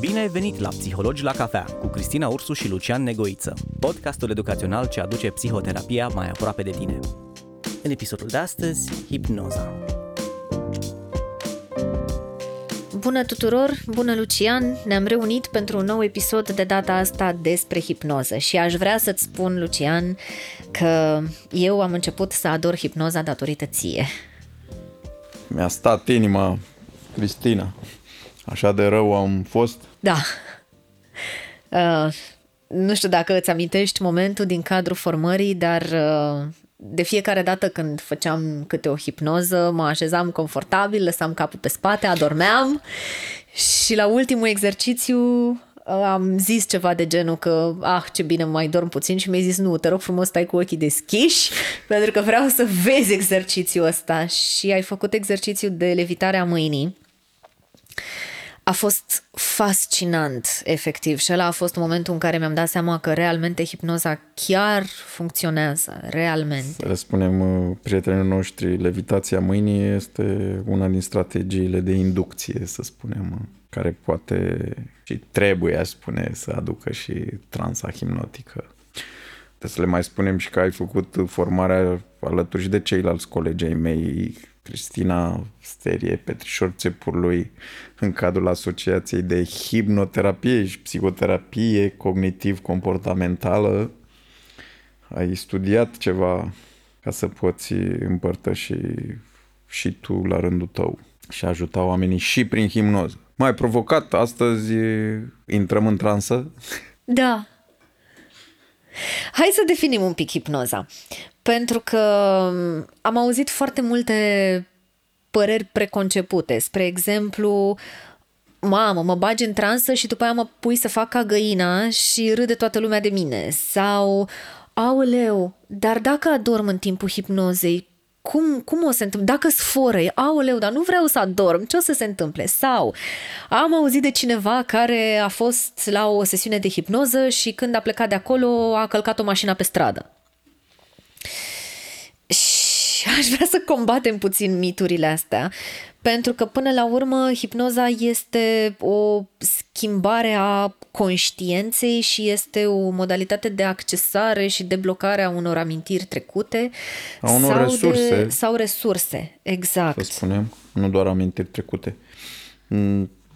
Bine ai venit la Psihologi la Cafea cu Cristina Ursu și Lucian Negoiță, podcastul educațional ce aduce psihoterapia mai aproape de tine. În episodul de astăzi, hipnoza. Bună tuturor, bună Lucian, ne-am reunit pentru un nou episod de data asta despre hipnoză și aș vrea să-ți spun, Lucian, că eu am început să ador hipnoza datorită ție. Mi-a stat inima, Cristina. Așa de rău am fost? Da. Nu știu dacă îți amintești momentul din cadrul formării, dar de fiecare dată când făceam câte o hipnoză, mă așezam confortabil, lăsam capul pe spate, adormeam și la ultimul exercițiu am zis ceva de genul că ce bine, mai dorm puțin, și mi-ai zis nu, te rog frumos, stai cu ochii deschiși pentru că vreau să vezi exercițiul ăsta, și ai făcut exercițiu de levitare a mâinii. A fost fascinant, efectiv, și ăla a fost momentul în care mi-am dat seama că realmente hipnoza chiar funcționează, realmente. Să le spunem prietenilor noștri, levitația mâinii este una din strategiile de inducție, să spunem, care poate și trebuie, aș spune, să aducă și transa hipnotică. Trebuie să le mai spunem și că ai făcut formarea alături și de ceilalți colegi ai mei, Cristina Sterie, Petrișor Țepurlui, în cadrul Asociației de Hipnoterapie și Psihoterapie Cognitiv-Comportamentală. Ai studiat ceva ca să poți împărtăși și tu la rândul tău și ajuta oamenii și prin hipnoză. M-ai provocat, astăzi intrăm în transă? Da. Hai să definim un pic hipnoza, pentru că am auzit foarte multe păreri preconcepute. Spre exemplu, mamă, mă bagi în transă și după aia mă pui să fac ca găina și râde toată lumea de mine. Sau, aoleu, dar dacă adorm în timpul hipnozei, cum o să se întâmple? Dacă sforăi, aoleu, dar nu vreau să adorm, ce o să se întâmple? Sau am auzit de cineva care a fost la o sesiune de hipnoză și când a plecat de acolo a călcat o mașină pe stradă. Și aș vrea să combatem puțin miturile astea, pentru că până la urmă hipnoza este o schimbare a conștiinței și este o modalitate de accesare și de blocare a unor amintiri trecute, a unor resurse, exact. Să spunem, nu doar amintiri trecute.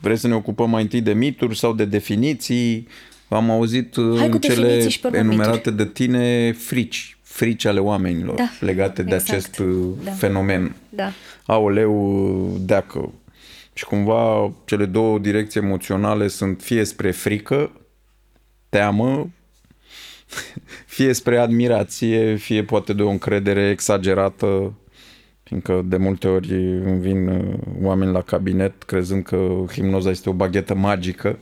Vrei să ne ocupăm mai întâi de mituri sau de definiții? Am auzit în cele enumerate de tine frici ale oamenilor, da, legate de acest fenomen. Da. Aoleu, dacă... Și cumva cele două direcții emoționale sunt fie spre frică, teamă, fie spre admirație, fie poate de o încredere exagerată, fiindcă de multe ori îmi vin oameni la cabinet crezând că hipnoza este o baghetă magică.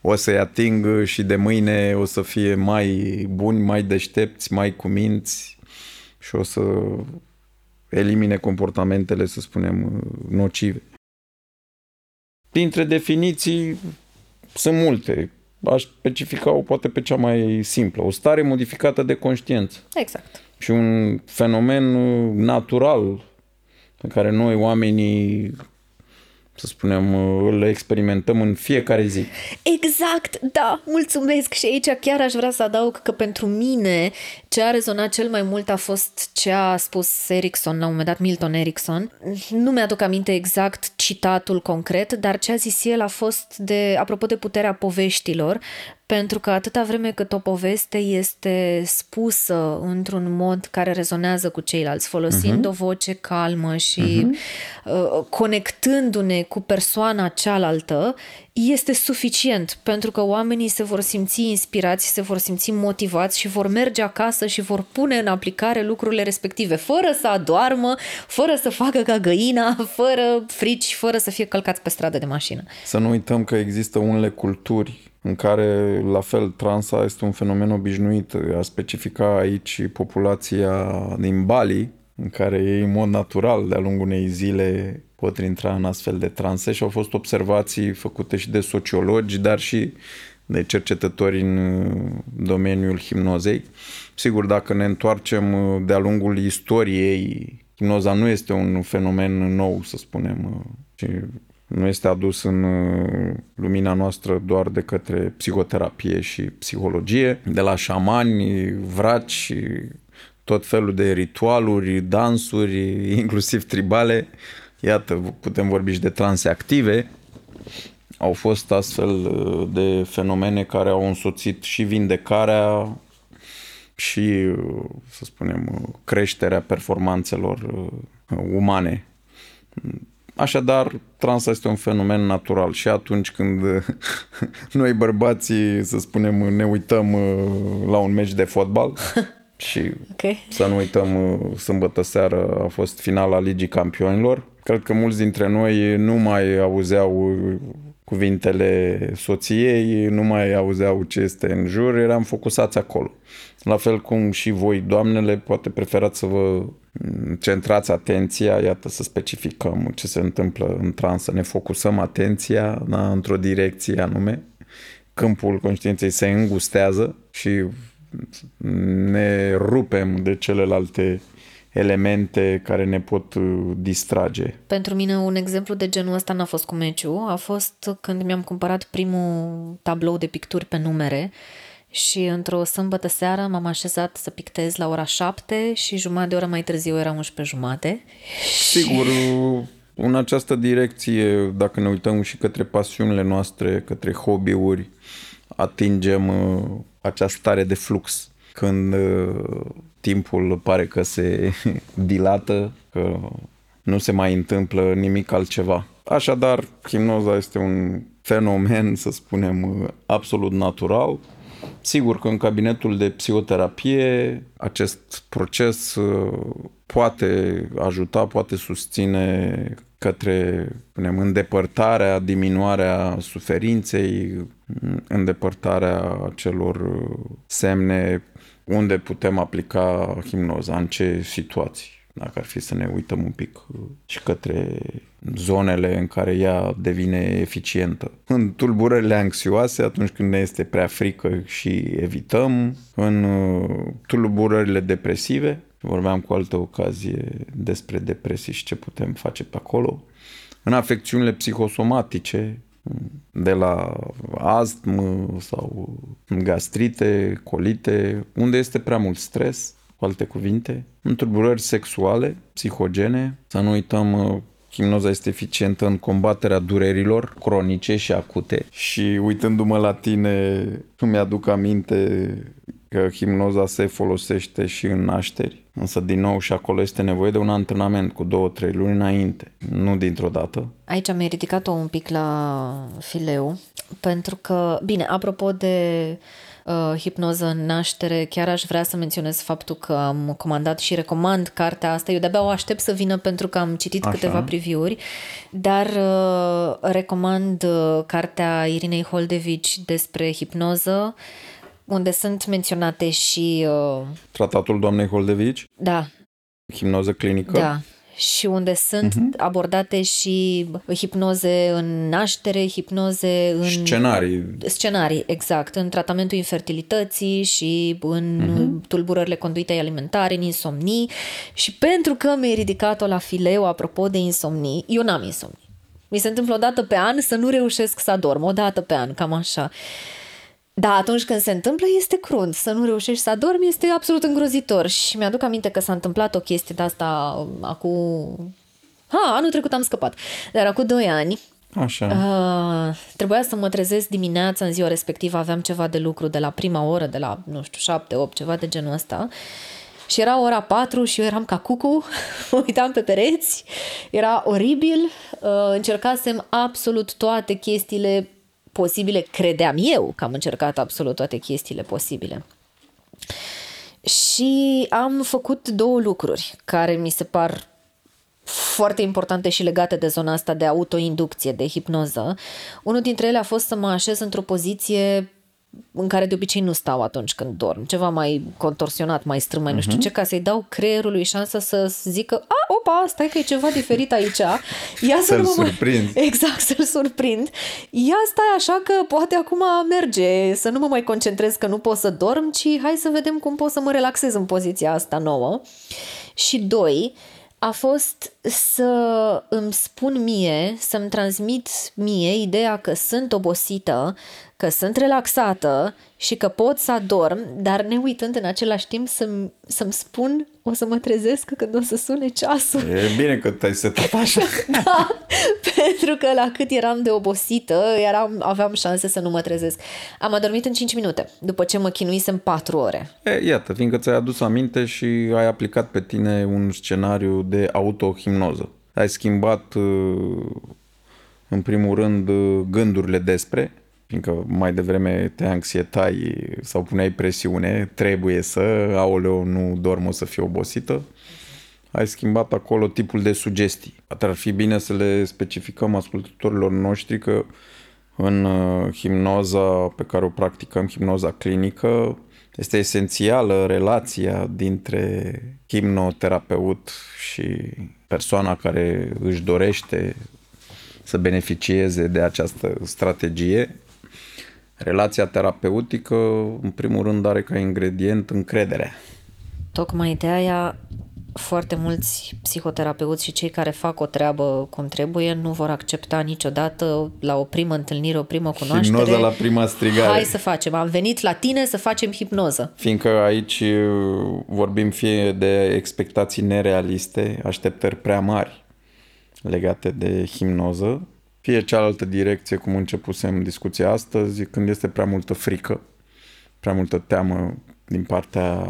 O să-i ating și de mâine o să fie mai buni, mai deștepți, mai cuminți și o să elimine comportamentele, să spunem, nocive. Dintre definiții sunt multe. Aș specifica-o poate pe cea mai simplă. O stare modificată de conștiință. Exact. Și un fenomen natural pe care noi oamenii, să spunem, îl experimentăm în fiecare zi. Exact, da, mulțumesc. Și aici chiar aș vrea să adaug că pentru mine ce a rezonat cel mai mult a fost ce a spus Erickson, la un moment dat Milton Erickson. Nu mi-aduc aminte exact citatul concret, dar ce a zis el a fost apropo de puterea poveștilor, pentru că atâta vreme cât o poveste este spusă într-un mod care rezonează cu ceilalți, folosind o voce calmă și conectându-ne cu persoana cealaltă, este suficient, pentru că oamenii se vor simți inspirați, se vor simți motivați și vor merge acasă și vor pune în aplicare lucrurile respective, fără să adoarmă, fără să facă ca găina, fără frici, fără să fie călcați pe stradă de mașină. Să nu uităm că există unele culturi în care, la fel, transa este un fenomen obișnuit. A specifica aici populația din Bali, în care ei, în mod natural, de-a lungul unei zile pot intra în astfel de transe, și au fost observații făcute și de sociologi, dar și de cercetători în domeniul hipnozei. Sigur, dacă ne întoarcem de-a lungul istoriei, hipnoza nu este un fenomen nou, să spunem, ci nu este adus în lumina noastră doar de către psihoterapie și psihologie, de la șamani, vraci, tot felul de ritualuri, dansuri, inclusiv tribale. Iată, putem vorbi și de transe active. Au fost astfel de fenomene care au însoțit și vindecarea și, să spunem, creșterea performanțelor umane. Așadar, transa este un fenomen natural și atunci când noi bărbații, să spunem, ne uităm la un meci de fotbal și să nu uităm, sâmbătă seară a fost finala Ligii Campionilor, cred că mulți dintre noi nu mai auzeau cuvintele soției, nu mai auzeau ce este în jur, eram focusați acolo. La fel cum și voi, doamnele, poate preferați să vă centrați atenția, iată, să specificăm ce se întâmplă în transă, ne focusăm atenția, da, într-o direcție anume, câmpul conștiinței se îngustează și ne rupem de celelalte elemente care ne pot distrage. Pentru mine un exemplu de genul ăsta n-a fost cu meciul, a fost când mi-am cumpărat primul tablou de picturi pe numere și într-o sâmbătă seară m-am așezat să pictez la ora 7 și jumătate de oră mai târziu era 11:30. Sigur, în această direcție, dacă ne uităm și către pasiunile noastre, către hobby-uri, atingem această stare de flux, când timpul pare că se dilată, că nu se mai întâmplă nimic altceva. Așadar, hipnoza este un fenomen, să spunem, absolut natural. Sigur că în cabinetul de psihoterapie acest proces poate ajuta, poate susține către, spunem, îndepărtarea, diminuarea suferinței, îndepărtarea acelor semne unde putem aplica hipnoza, în ce situații. Dacă ar fi să ne uităm un pic și către zonele în care ea devine eficientă. În tulburările anxioase, atunci când ne este prea frică și evităm, în tulburările depresive, vorbeam cu altă ocazie despre depresii și ce putem face pe acolo, în afecțiunile psihosomatice, de la astm sau gastrite, colite, unde este prea mult stres, cu alte cuvinte, în tulburări sexuale, psihogene. Să nu uităm, hipnoza este eficientă în combaterea durerilor cronice și acute. Și uitându-mă la tine, îmi aduc aminte că hipnoza se folosește și în nașteri. Însă, din nou, și acolo este nevoie de un antrenament cu 2-3 luni înainte, nu dintr-o dată. Aici mi-ai ridicat-o un pic la fileu, pentru că, bine, apropo de hipnoză în naștere, chiar aș vrea să menționez faptul că am comandat și recomand cartea asta. Eu de-abia o aștept să vină pentru că am citit câteva preview-uri, dar recomand cartea Irinei Holdevici despre hipnoză, unde sunt menționate și tratatul doamnei Holdevici? Da. Hipnoză clinică? Da. Și unde sunt abordate și hipnoze în naștere, hipnoze în... Scenarii, exact. În tratamentul infertilității și în tulburările conduitei alimentare, în insomnii. Și pentru că mi-ai ridicat-o la fileu, apropo de insomnii, eu n-am insomnii. Mi se întâmplă o dată pe an să nu reușesc să adorm, o dată pe an, cam așa. Da, atunci când se întâmplă este crunt, să nu reușești să adormi este absolut îngrozitor și mi-aduc aminte că s-a întâmplat o chestie de asta acum... anul trecut am scăpat, dar acum 2 ani. Așa. Trebuia să mă trezesc dimineața, în ziua respectivă aveam ceva de lucru de la prima oră, de la, 7-8, ceva de genul ăsta. Și era ora 4 și eu eram ca cucu, mă uitam pe pereți, era oribil, încercasem absolut toate chestiile posibile, credeam eu că am încercat absolut toate chestiile posibile. Și am făcut 2 lucruri care mi se par foarte importante și legate de zona asta de autoinducție, de hipnoză. Unul dintre ele a fost să mă așez într-o poziție în care de obicei nu stau atunci când dorm, ceva mai contorsionat, mai strâm, mai nu știu ce, ca să-i dau creierului șansa să zică, opa, stai că e ceva diferit aici. Ia să-l surprind. Exact, să-l surprind. Ia stai așa că poate acum merge, să nu mă mai concentrez că nu pot să dorm, ci hai să vedem cum pot să mă relaxez în poziția asta nouă. Și doi, a fost să îmi spun mie, să-mi transmit mie ideea că sunt obosită, că sunt relaxată și că pot să adorm, dar ne uitând în același timp să-mi spun, o să mă trezesc când o să sune ceasul. E bine că te-ai setat așa. Da, pentru că la cât eram de obosită, aveam șanse să nu mă trezesc. Am adormit în 5 minute, după ce mă chinuisem 4 ore. Iată, fiindcă ți-ai adus aminte și ai aplicat pe tine un scenariu de autohipnoză. Ai schimbat, în primul rând, gândurile despre, fiindcă mai devreme te anxietai sau puneai presiune, trebuie să, aoleu, nu dorm, o să fii obosită. Ai schimbat acolo tipul de sugestii. Ar fi bine să le specificăm ascultătorilor noștri că în hipnoza pe care o practicăm, hipnoza clinică, este esențială relația dintre hipnoterapeut și persoana care își dorește să beneficieze de această strategie. Relația terapeutică, în primul rând, are ca ingredient încrederea. Tocmai de aia, foarte mulți psihoterapeuți și cei care fac o treabă cum trebuie nu vor accepta niciodată la o primă întâlnire, o primă cunoaștere. Hipnoza la prima strigare. Hai să facem, am venit la tine să facem hipnoză. Fiindcă aici vorbim fie de expectații nerealiste, așteptări prea mari legate de hipnoză, fie cealaltă direcție, cum începusem discuția astăzi, când este prea multă frică, prea multă teamă din partea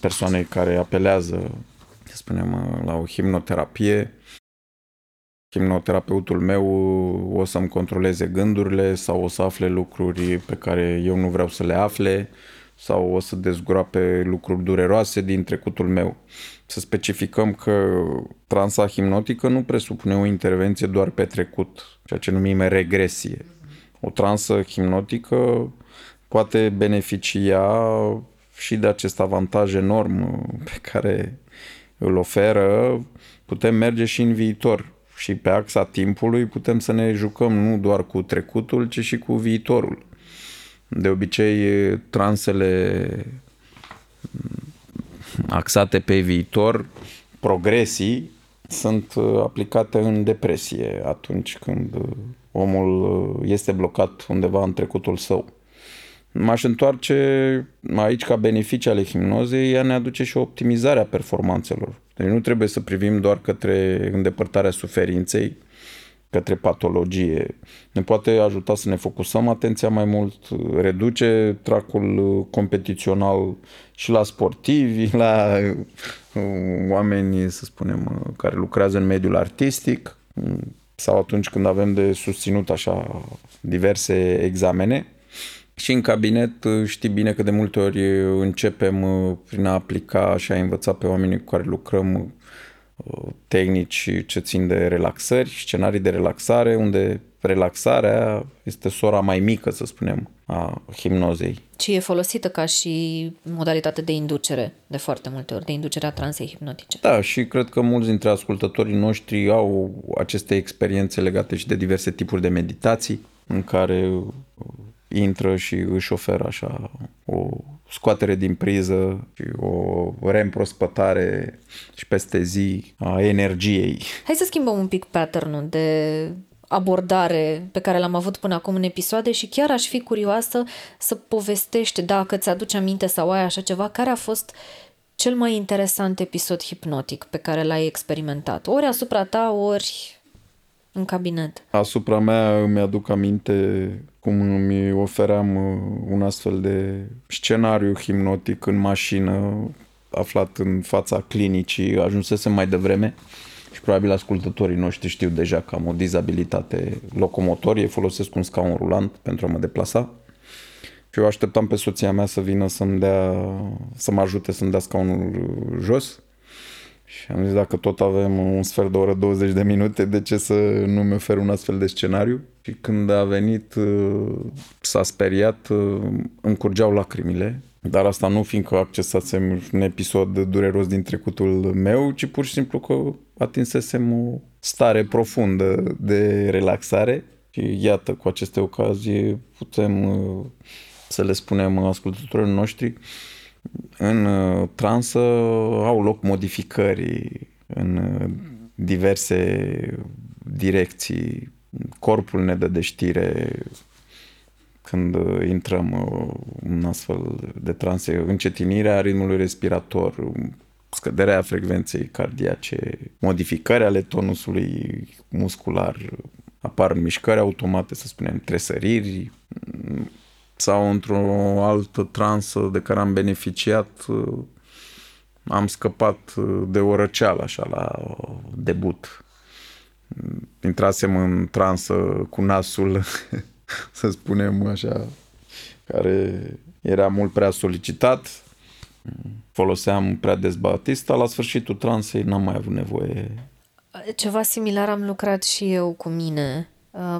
persoanei care apelează, să spunem, la o hipnoterapie. Hipnoterapeutul meu o să-mi controleze gândurile sau o să afle lucruri pe care eu nu vreau să le afle sau o să dezgroape lucruri dureroase din trecutul meu. Să specificăm că transa hipnotică nu presupune o intervenție doar pe trecut, ceea ce numim regresie. O transă hipnotică poate beneficia și de acest avantaj enorm pe care îl oferă. Putem merge și în viitor și pe axa timpului putem să ne jucăm nu doar cu trecutul, ci și cu viitorul. De obicei, transele axate pe viitor, progresii, sunt aplicate în depresie atunci când omul este blocat undeva în trecutul său. M-aș întoarce aici ca beneficii ale hipnozei, ea ne aduce și optimizarea performanțelor. Deci nu trebuie să privim doar către îndepărtarea suferinței, către patologie. Ne poate ajuta să ne focusăm atenția mai mult, reduce tracul competițional și la sportivi, la oamenii, să spunem, care lucrează în mediul artistic sau atunci când avem de susținut așa diverse examene. Și în cabinet știi bine că de multe ori începem prin a aplica și a învăța pe oamenii cu care lucrăm tehnici ce țin de relaxări, scenarii de relaxare, unde relaxarea este sora mai mică, să spunem, a hipnozei. Și e folosită ca și modalitate de inducere, de foarte multe ori, de inducerea transei hipnotice. Da, și cred că mulți dintre ascultătorii noștri au aceste experiențe legate și de diverse tipuri de meditații, în care intră și își oferă așa o scoatere din priză și o reîmprospătare și peste zi a energiei. Hai să schimbăm un pic pattern-ul de abordare pe care l-am avut până acum în episoade și chiar aș fi curioasă să povestești, dacă ți-aduce aminte sau ai așa ceva, care a fost cel mai interesant episod hipnotic pe care l-ai experimentat, ori asupra ta, ori în cabinet. Asupra mea îmi aduc aminte cum îmi ofeream un astfel de scenariu hipnotic în mașină, aflat în fața clinicii, ajunsesem mai devreme și probabil ascultătorii noștri știu deja că am o dizabilitate locomotorie, folosesc un scaun rulant pentru a mă deplasa și eu așteptam pe soția mea să vină să mă ajute să-mi dea scaunul jos. Și am zis, dacă tot avem un sfert de oră, 20 de minute, de ce să nu-mi ofer un astfel de scenariu? Și când a venit, s-a speriat, îmi curgeau lacrimile. Dar asta nu fiindcă accesasem un episod dureros din trecutul meu, ci pur și simplu că atinsesem o stare profundă de relaxare. Și iată, cu aceste ocazii putem să le spunem ascultătorilor noștri, în transă au loc modificări în diverse direcții. Corpul ne dă de știre când intrăm în astfel de transe, încetinirea ritmului respirator, scăderea frecvenței cardiace, modificări ale tonusului muscular, apar mișcări automate, să spunem, tresăriri, sau într-o altă transă de care am beneficiat, am scăpat de o răceală, așa, la debut. Intrasem în transă cu nasul, să spunem așa, care era mult prea solicitat, foloseam prea des Batista, la sfârșitul transei n-am mai avut nevoie. Ceva similar am lucrat și eu cu mine,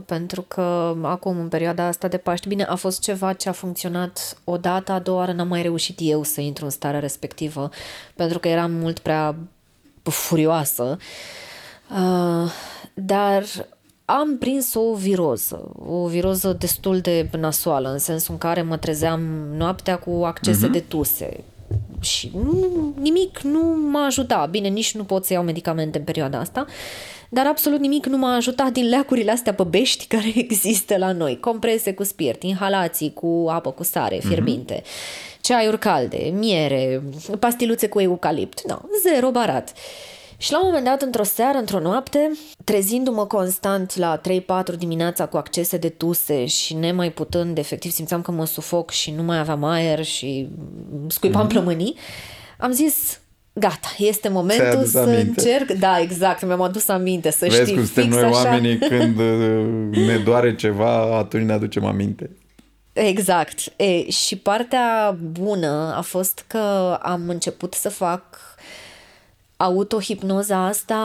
pentru că acum, în perioada asta de Paști, bine, a fost ceva ce a funcționat o dată, a doua oară n-am mai reușit eu să intru în starea respectivă, pentru că eram mult prea furioasă, dar am prins o viroză destul de nasoală, în sensul în care mă trezeam noaptea cu accese de tuse și nimic nu m-a ajutat. Bine, nici nu pot să iau medicamente în perioada asta, dar absolut nimic nu m-a ajutat din leacurile astea pe bești care există la noi. Comprese cu spirit, inhalații cu apă cu sare fierbinte, ceaiuri calde, miere, pastiluțe cu eucalipt. Da, zero barat. Și la un moment dat, într-o seară, într-o noapte, trezindu-mă constant la 3-4 dimineața cu accese de tuse și nemai putând, efectiv simțeam că mă sufoc și nu mai aveam aer și scuipam plămânii, am zis, gata, este momentul să încerc. Da, exact, mi-am adus aminte, să știi. Vezi cum suntem noi așa, oamenii, când ne doare ceva, atunci ne aducem aminte. Exact. Și partea bună a fost că am început să fac autohipnoza asta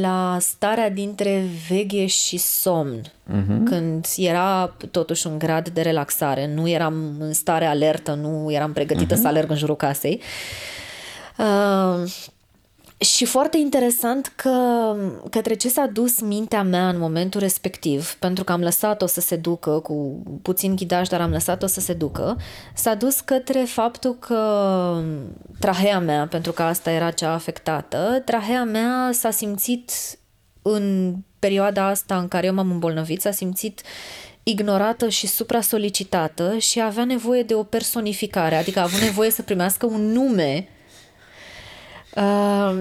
la starea dintre veche și somn, când era totuși un grad de relaxare, nu eram în stare alertă, nu eram pregătită să alerg în jurul casei. Și foarte interesant că către ce s-a dus mintea mea în momentul respectiv, pentru că am lăsat-o să se ducă cu puțin ghidaj, dar am lăsat-o să se ducă, s-a dus către faptul că trahea mea, pentru că asta era cea afectată, trahea mea s-a simțit în perioada asta în care eu m-am îmbolnăvit, s-a simțit ignorată și supra-solicitată și avea nevoie de o personificare, adică a avut nevoie să primească un nume.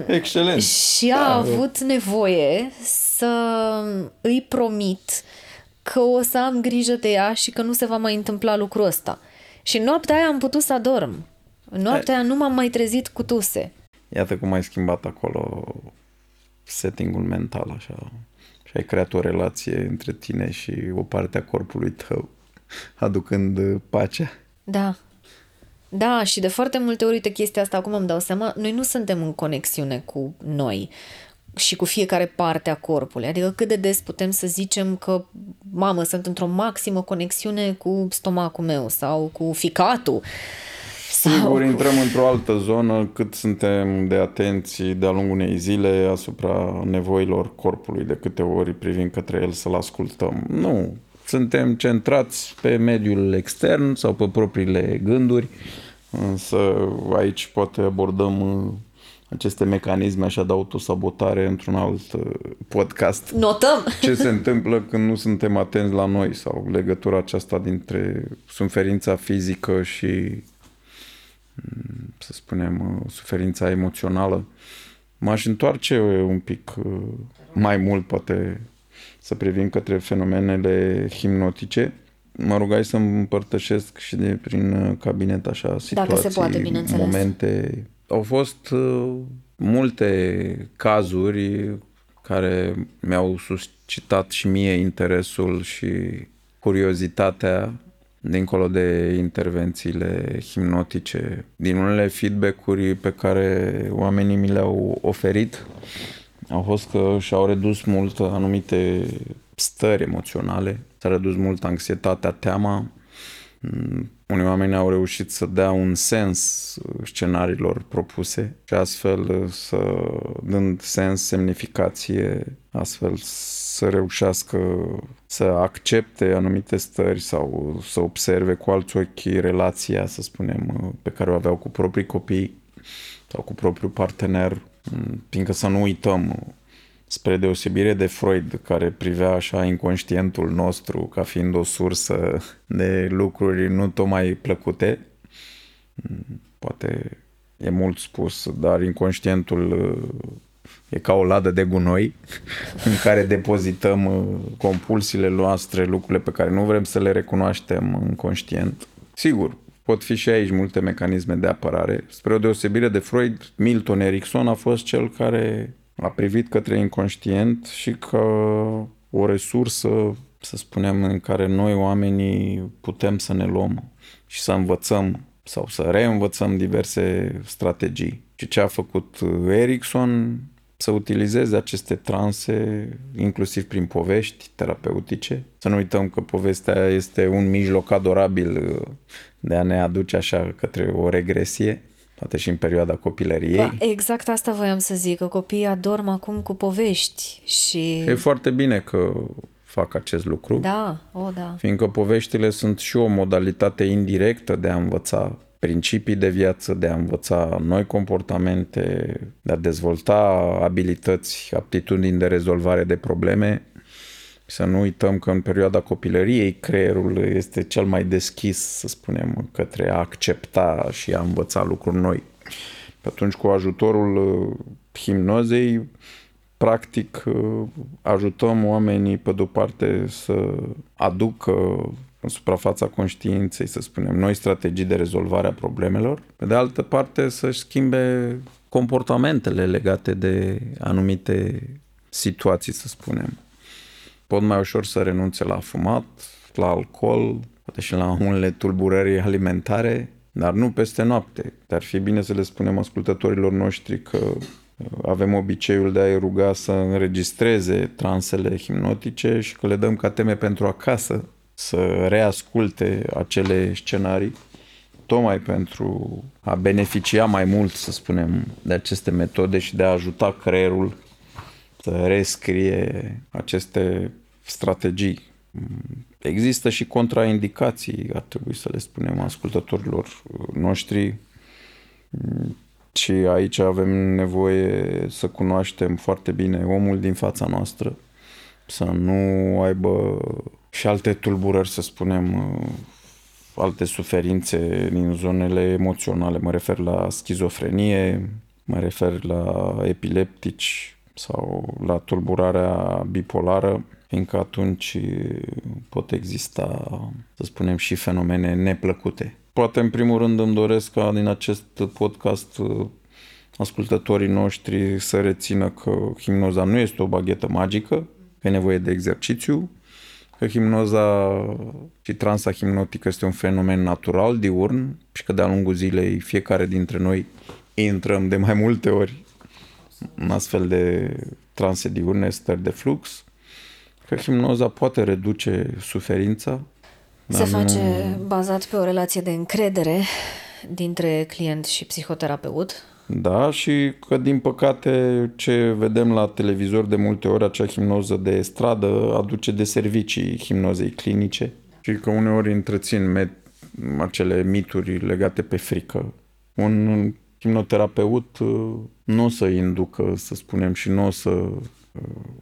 Excelent. Și a avut nevoie să îi promit că o să am grijă de ea și că nu se va mai întâmpla lucrul ăsta. Și noaptea aia am putut să adorm. Noaptea aia nu m-am mai trezit cu tuse. Iată cum ai schimbat acolo setting-ul mental așa. Și ai creat o relație între tine și o parte a corpului tău, aducând pacea. Da. Da, și de foarte multe ori, uite chestia asta, acum îmi dau seama, noi nu suntem în conexiune cu noi și cu fiecare parte a corpului. Adică cât de des putem să zicem că, mamă, sunt într-o maximă conexiune cu stomacul meu sau cu ficatul. Sigur, intrăm într-o altă zonă cât suntem de atenți de-a lungul unei zile asupra nevoilor corpului, de câte ori privim către el să-l ascultăm. Nu. Suntem centrați pe mediul extern sau pe propriile gânduri, însă aici poate abordăm aceste mecanisme așa de autosabotare într-un alt podcast. Notăm! Ce se întâmplă când nu suntem atenți la noi sau legătura aceasta dintre suferința fizică și, să spunem, suferința emoțională. M-aș întoarce un pic mai mult, poate, să privim către fenomenele hipnotice. Mă rugai să împărtășesc și de prin cabinet așa situații, dacă se poate, bineînțeles, momente. Au fost multe cazuri care mi-au suscitat și mie interesul și curiozitatea, dincolo de intervențiile hipnotice. Din unele feedback-uri pe care oamenii mi le-au oferit, au fost că și-au redus mult anumite stări emoționale, s-a redus mult anxietatea, teama, Unii oameni au reușit să dea un sens scenariilor propuse și astfel, dând sens, semnificație, astfel să reușească să accepte anumite stări sau să observe cu alți ochi relația, să spunem, pe care o aveau cu proprii copii sau cu propriul partener, fiindcă să nu uităm, spre deosebire de Freud, care privea așa inconștientul nostru ca fiind o sursă de lucruri nu tocmai plăcute, poate e mult spus, dar inconștientul e ca o ladă de gunoi în care depozităm compulsiile noastre, lucrurile pe care nu vrem să le recunoaștem în conștient. Sigur, pot fi și aici multe mecanisme de apărare. Spre o deosebire de Freud, Milton Erickson a fost cel care a privit către inconștient și ca o resursă, să spunem, în care noi oamenii putem să ne luăm și să învățăm sau să reînvățăm diverse strategii. Și ce a făcut Erickson? Să utilizeze aceste transe, inclusiv prin povești terapeutice. Să nu uităm că povestea este un mijloc adorabil de a ne aduce așa către o regresie. Poate și în perioada copilăriei. Da, exact asta voiam să zic, că copiii adorm acum cu povești și... E foarte bine că fac acest lucru. Da, da. Fiindcă poveștile sunt și o modalitate indirectă de a învăța principii de viață, de a învăța noi comportamente, de a dezvolta abilități, aptitudini de rezolvare de probleme. Să nu uităm că în perioada copilăriei creierul este cel mai deschis, să spunem, către a accepta și a învăța lucruri noi. Pe atunci, cu ajutorul hipnozei, practic ajutăm oamenii, pe de-o parte, să aducă în suprafața conștiinței, să spunem, noi strategii de rezolvare a problemelor. Pe de altă parte, să-și schimbe comportamentele legate de anumite situații, să spunem. Pot mai ușor să renunțe la fumat, la alcool, poate și la unele tulburări alimentare, dar nu peste noapte. Dar ar fi bine să le spunem ascultătorilor noștri că avem obiceiul de a-i ruga să înregistreze transele hipnotice și că le dăm ca teme pentru acasă, să reasculte acele scenarii, tocmai pentru a beneficia mai mult, să spunem, de aceste metode și de a ajuta creierul să rescrie aceste strategii. Există și contraindicații, ar trebui să le spunem ascultătorilor noștri, și aici avem nevoie să cunoaștem foarte bine omul din fața noastră, să nu aibă și alte tulburări, să spunem, alte suferințe din zonele emoționale. Mă refer la schizofrenie, mă refer la epileptici, sau la tulburarea bipolară, fiindcă atunci pot exista, să spunem, și fenomene neplăcute. Poate, în primul rând, îmi doresc ca din acest podcast ascultătorii noștri să rețină că hipnoza nu este o baghetă magică, că e nevoie de exercițiu, că hipnoza și transa hipnotică este un fenomen natural, diurn, și că de-a lungul zilei fiecare dintre noi intrăm de mai multe ori în astfel de transe diurne, stări de flux, că hipnoza poate reduce suferința. Se face bazat pe o relație de încredere dintre client și psihoterapeut. Da, și că, din păcate, ce vedem la televizor de multe ori, acea hipnoză de stradă aduce de servicii hipnozei clinice și că uneori întrețin acele mituri legate pe frică. Un hipnoterapeut nu o să inducă, să spunem, și nu o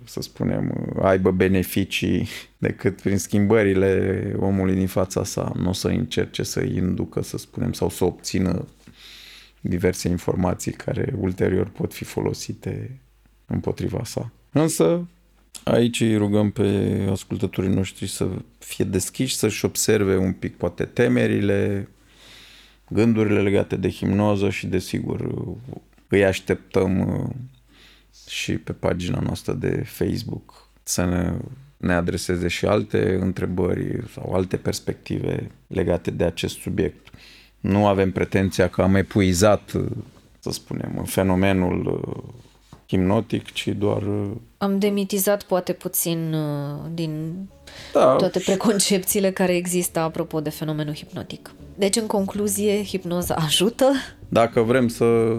să spunem, aibă beneficii decât prin schimbările omului din fața sa. Nu o să încerce să inducă, să spunem, sau să obțină diverse informații care ulterior pot fi folosite împotriva sa. Însă, aici îi rugăm pe ascultătorii noștri să fie deschiși, să-și observe un pic poate temerile, gândurile legate de hipnoză și, desigur, îi așteptăm și pe pagina noastră de Facebook să ne adreseze și alte întrebări sau alte perspective legate de acest subiect. Nu avem pretenția că am epuizat, să spunem, fenomenul hipnotic, ci doar... Am demitizat poate puțin din toate preconcepțiile care există apropo de fenomenul hipnotic. Deci, în concluzie, hipnoza ajută? Dacă vrem să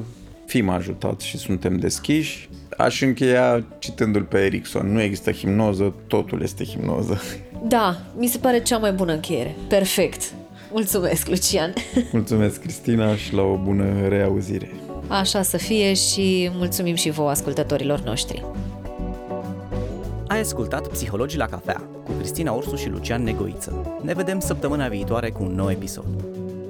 fim ajutați și suntem deschiși, aș încheia citându-l pe Erickson. Nu există hipnoză, totul este hipnoză. Da, mi se pare cea mai bună încheiere. Perfect! Mulțumesc, Lucian! Mulțumesc, Cristina, și la o bună reauzire! Așa să fie și mulțumim și vouă, ascultătorilor noștri! Ai ascultat Psihologii la cafea cu Cristina Ursu și Lucian Negoiță. Ne vedem săptămâna viitoare cu un nou episod.